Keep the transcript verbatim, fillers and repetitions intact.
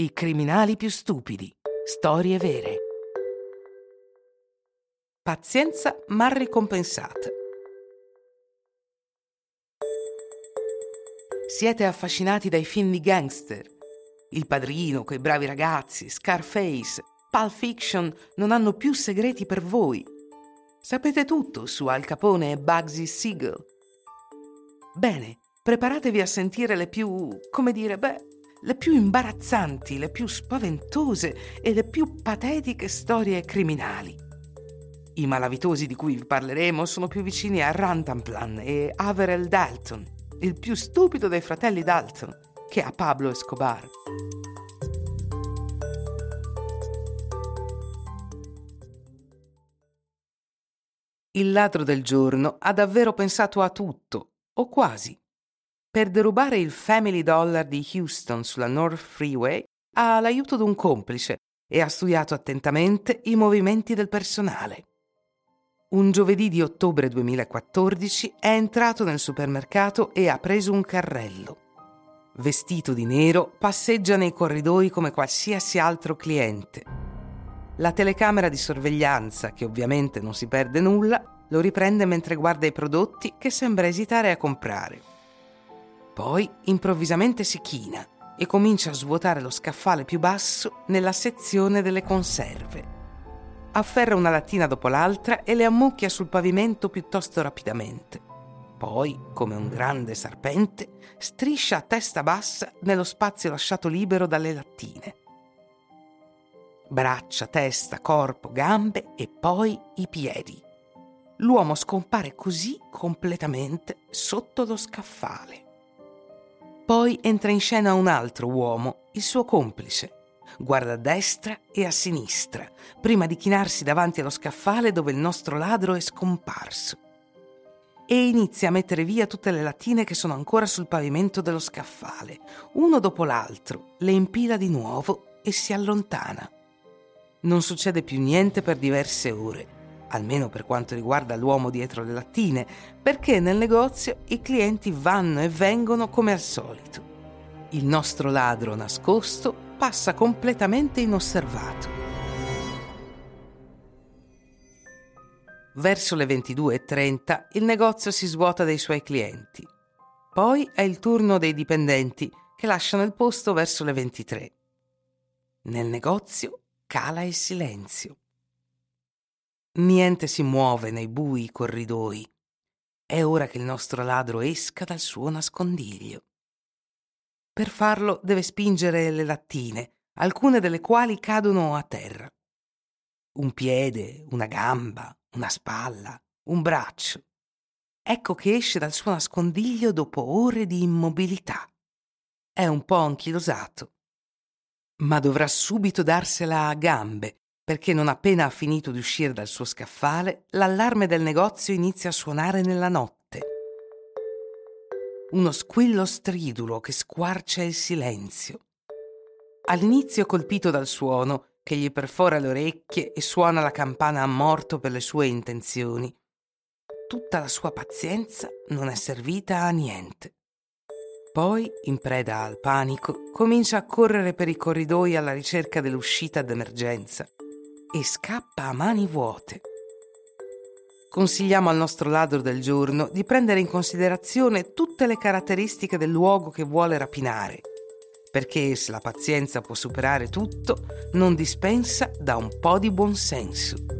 I criminali più stupidi. Storie vere. Pazienza mal ricompensata. Siete affascinati dai film di gangster. Il Padrino, Quei bravi ragazzi, Scarface, Pulp Fiction non hanno più segreti per voi. Sapete tutto su Al Capone e Bugsy Siegel. Bene, preparatevi a sentire le più, come dire, beh, le più imbarazzanti, le più spaventose e le più patetiche storie criminali. I malavitosi di cui vi parleremo sono più vicini a Rantanplan e Averell Dalton, il più stupido dei fratelli Dalton, che a Pablo Escobar. Il ladro del giorno ha davvero pensato a tutto, o quasi. Per derubare il Family Dollar di Houston sulla North Freeway ha l'aiuto di un complice e ha studiato attentamente i movimenti del personale. Un giovedì di ottobre duemilaquattordici è entrato nel supermercato e ha preso un carrello. Vestito di nero, passeggia nei corridoi come qualsiasi altro cliente. La telecamera di sorveglianza, che ovviamente non si perde nulla, lo riprende mentre guarda i prodotti che sembra esitare a comprare. Poi improvvisamente si china e comincia a svuotare lo scaffale più basso nella sezione delle conserve. Afferra una lattina dopo l'altra e le ammucchia sul pavimento piuttosto rapidamente. Poi, come un grande serpente, striscia a testa bassa nello spazio lasciato libero dalle lattine. Braccia, testa, corpo, gambe e poi i piedi. L'uomo scompare così completamente sotto lo scaffale. Poi entra in scena un altro uomo, il suo complice. Guarda a destra e a sinistra, prima di chinarsi davanti allo scaffale dove il nostro ladro è scomparso. E inizia a mettere via tutte le lattine che sono ancora sul pavimento dello scaffale. Uno dopo l'altro, le impila di nuovo e si allontana. Non succede più niente per diverse ore, almeno per quanto riguarda l'uomo dietro le lattine, perché nel negozio i clienti vanno e vengono come al solito. Il nostro ladro nascosto passa completamente inosservato. Verso le ventidue e trenta il negozio si svuota dei suoi clienti. Poi è il turno dei dipendenti che lasciano il posto verso le ventitré. Nel negozio cala il silenzio. Niente si muove nei bui corridoi. È ora che il nostro ladro esca dal suo nascondiglio. Per farlo deve spingere le lattine, alcune delle quali cadono a terra. Un piede, una gamba, una spalla, un braccio. Ecco che esce dal suo nascondiglio dopo ore di immobilità. È un po' anchilosato, ma dovrà subito darsela a gambe, perché non appena ha finito di uscire dal suo scaffale, l'allarme del negozio inizia a suonare nella notte. Uno squillo stridulo che squarcia il silenzio. All'inizio colpito dal suono, che gli perfora le orecchie e suona la campana a morto per le sue intenzioni. Tutta la sua pazienza non è servita a niente. Poi, in preda al panico, comincia a correre per i corridoi alla ricerca dell'uscita d'emergenza. E scappa a mani vuote. Consigliamo al nostro ladro del giorno di prendere in considerazione tutte le caratteristiche del luogo che vuole rapinare, perché se la pazienza può superare tutto, non dispensa da un po' di buonsenso.